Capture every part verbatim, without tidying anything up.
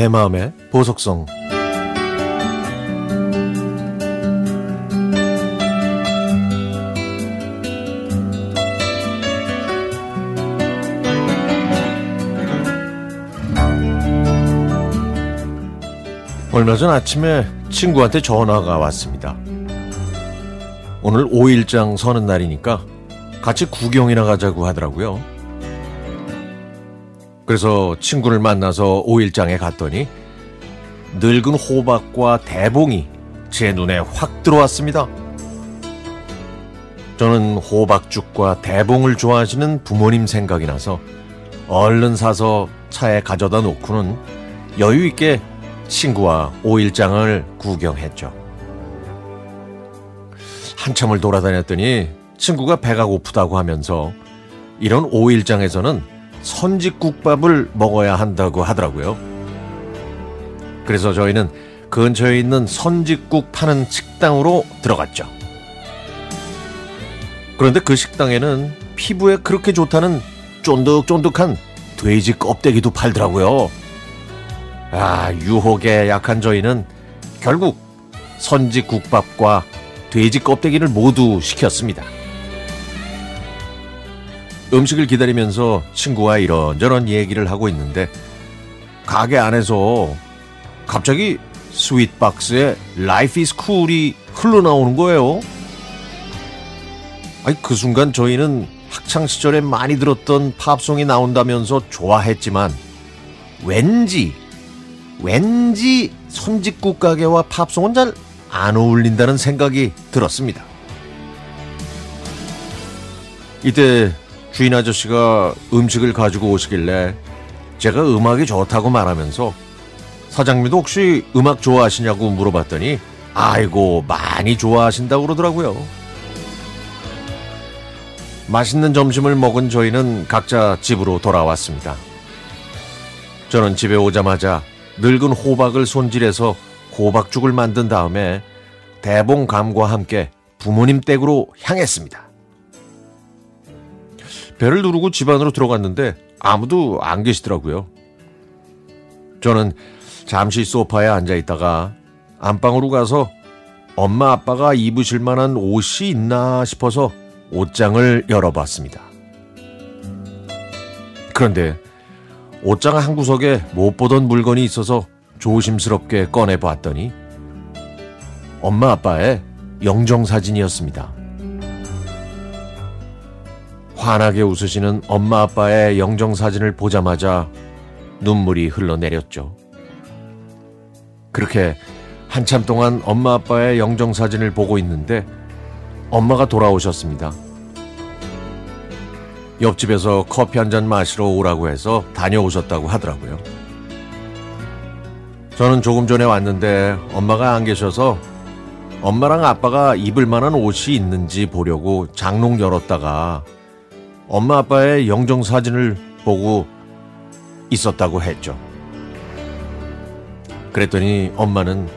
내 마음의 보석성. 얼마 전 아침에 친구한테 전화가 왔습니다. 오늘 오일장 서는 날이니까 같이 구경이나 가자고 하더라고요. 그래서 친구를 만나서 오일장에 갔더니 늙은 호박과 대봉이 제 눈에 확 들어왔습니다. 저는 호박죽과 대봉을 좋아하시는 부모님 생각이 나서 얼른 사서 차에 가져다 놓고는 여유 있게 친구와 오일장을 구경했죠. 한참을 돌아다녔더니 친구가 배가 고프다고 하면서 이런 오일장에서는 선지국밥을 먹어야 한다고 하더라고요. 그래서 저희는 근처에 있는 선지국 파는 식당으로 들어갔죠. 그런데 그 식당에는 피부에 그렇게 좋다는 쫀득쫀득한 돼지 껍데기도 팔더라고요. 아, 유혹에 약한 저희는 결국 선지국밥과 돼지 껍데기를 모두 시켰습니다. 음식을 기다리면서 친구와 이런저런 얘기를 하고 있는데 가게 안에서 갑자기 스윗박스에 Life is Cool이 흘러나오는 거예요. 아니, 그 순간 저희는 학창시절에 많이 들었던 팝송이 나온다면서 좋아했지만 왠지 왠지 선짓국 가게와 팝송은 잘 안 어울린다는 생각이 들었습니다. 이때 주인 아저씨가 음식을 가지고 오시길래 제가 음악이 좋다고 말하면서 사장님도 혹시 음악 좋아하시냐고 물어봤더니 아이고 많이 좋아하신다고 그러더라고요. 맛있는 점심을 먹은 저희는 각자 집으로 돌아왔습니다. 저는 집에 오자마자 늙은 호박을 손질해서 호박죽을 만든 다음에 대봉감과 함께 부모님 댁으로 향했습니다. 배를 누르고 집 안으로 들어갔는데 아무도 안 계시더라고요. 저는 잠시 소파에 앉아있다가 안방으로 가서 엄마 아빠가 입으실 만한 옷이 있나 싶어서 옷장을 열어봤습니다. 그런데 옷장 한 구석에 못 보던 물건이 있어서 조심스럽게 꺼내봤더니 엄마 아빠의 영정사진이었습니다. 환하게 웃으시는 엄마 아빠의 영정사진을 보자마자 눈물이 흘러내렸죠. 그렇게 한참 동안 엄마 아빠의 영정사진을 보고 있는데 엄마가 돌아오셨습니다. 옆집에서 커피 한잔 마시러 오라고 해서 다녀오셨다고 하더라고요. 저는 조금 전에 왔는데 엄마가 안 계셔서 엄마랑 아빠가 입을 만한 옷이 있는지 보려고 장롱 열었다가 엄마 아빠의 영정사진을 보고 있었다고 했죠. 그랬더니 엄마는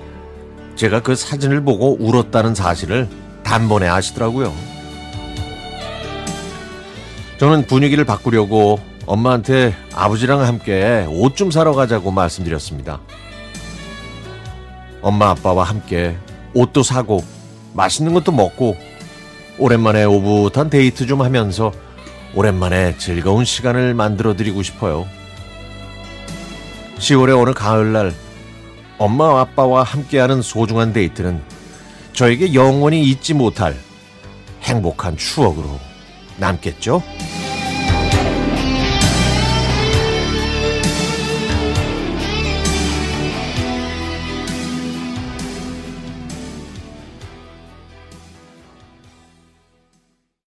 제가 그 사진을 보고 울었다는 사실을 단번에 아시더라고요. 저는 분위기를 바꾸려고 엄마한테 아버지랑 함께 옷 좀 사러 가자고 말씀드렸습니다. 엄마 아빠와 함께 옷도 사고 맛있는 것도 먹고 오랜만에 오붓한 데이트 좀 하면서 오랜만에 즐거운 시간을 만들어드리고 싶어요. 시월의 어느 가을날 엄마와 아빠와 함께하는 소중한 데이트는 저에게 영원히 잊지 못할 행복한 추억으로 남겠죠?